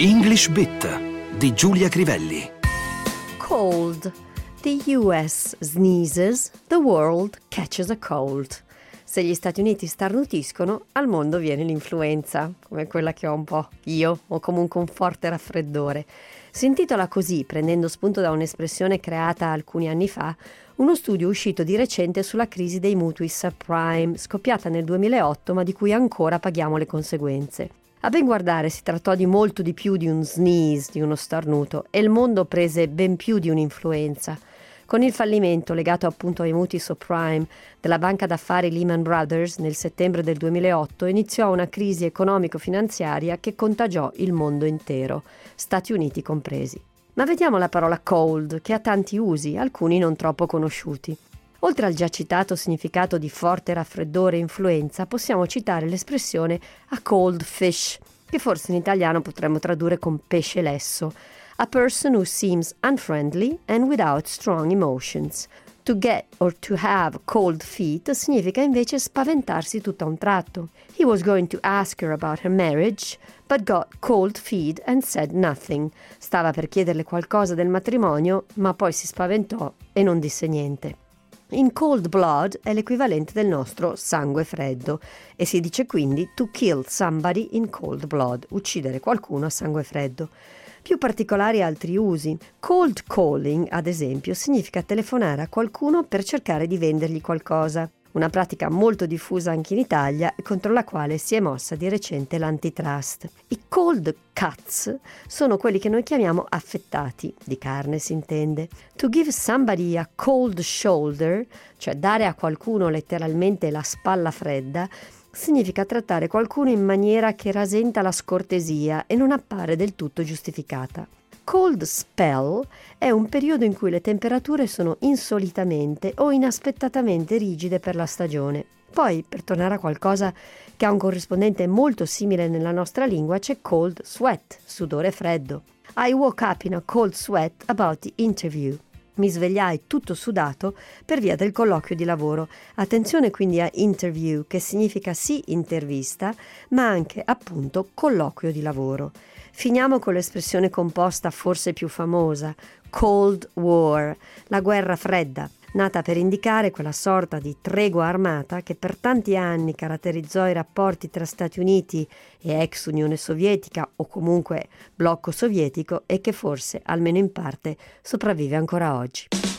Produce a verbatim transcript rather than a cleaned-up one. English Bit di Giulia Crivelli. Cold. The U S sneezes, the world catches a cold. Se gli Stati Uniti starnutiscono, al mondo viene l'influenza, come quella che ho un po' io, o comunque un forte raffreddore. Si intitola così, prendendo spunto da un'espressione creata alcuni anni fa, uno studio uscito di recente sulla crisi dei mutui subprime, scoppiata nel duemilaotto ma di cui ancora paghiamo le conseguenze. A ben guardare si trattò di molto di più di un sneeze, di uno starnuto, e il mondo prese ben più di un'influenza. Con il fallimento legato appunto ai mutui subprime della banca d'affari Lehman Brothers nel settembre del duemilaotto iniziò una crisi economico-finanziaria che contagiò il mondo intero, Stati Uniti compresi. Ma vediamo la parola cold, che ha tanti usi, alcuni non troppo conosciuti. Oltre al già citato significato di forte raffreddore e influenza, possiamo citare l'espressione a cold fish, che forse in italiano potremmo tradurre con pesce lesso. A person who seems unfriendly and without strong emotions. To get or to have cold feet significa invece spaventarsi tutto a un tratto. He was going to ask her about her marriage, but got cold feet and said nothing. Stava per chiederle qualcosa del matrimonio, ma poi si spaventò e non disse niente. In cold blood è l'equivalente del nostro sangue freddo e si dice quindi to kill somebody in cold blood, uccidere qualcuno a sangue freddo. Più particolari altri usi. Cold calling, ad esempio, significa telefonare a qualcuno per cercare di vendergli qualcosa, una pratica molto diffusa anche in Italia e contro la quale si è mossa di recente l'antitrust. I cold cuts sono quelli che noi chiamiamo affettati, di carne si intende. To give somebody a cold shoulder, cioè dare a qualcuno letteralmente la spalla fredda, significa trattare qualcuno in maniera che rasenta la scortesia e non appare del tutto giustificata. Cold spell è un periodo in cui le temperature sono insolitamente o inaspettatamente rigide per la stagione. Poi, per tornare a qualcosa che ha un corrispondente molto simile nella nostra lingua, c'è cold sweat, sudore freddo. I woke up in a cold sweat about the interview. Mi svegliai tutto sudato per via del colloquio di lavoro. Attenzione quindi a interview, che significa sì intervista, ma anche appunto colloquio di lavoro. Finiamo con l'espressione composta forse più famosa, Cold War, la guerra fredda, nata per indicare quella sorta di tregua armata che per tanti anni caratterizzò i rapporti tra Stati Uniti e ex Unione Sovietica o comunque blocco sovietico e che forse, almeno in parte, sopravvive ancora oggi.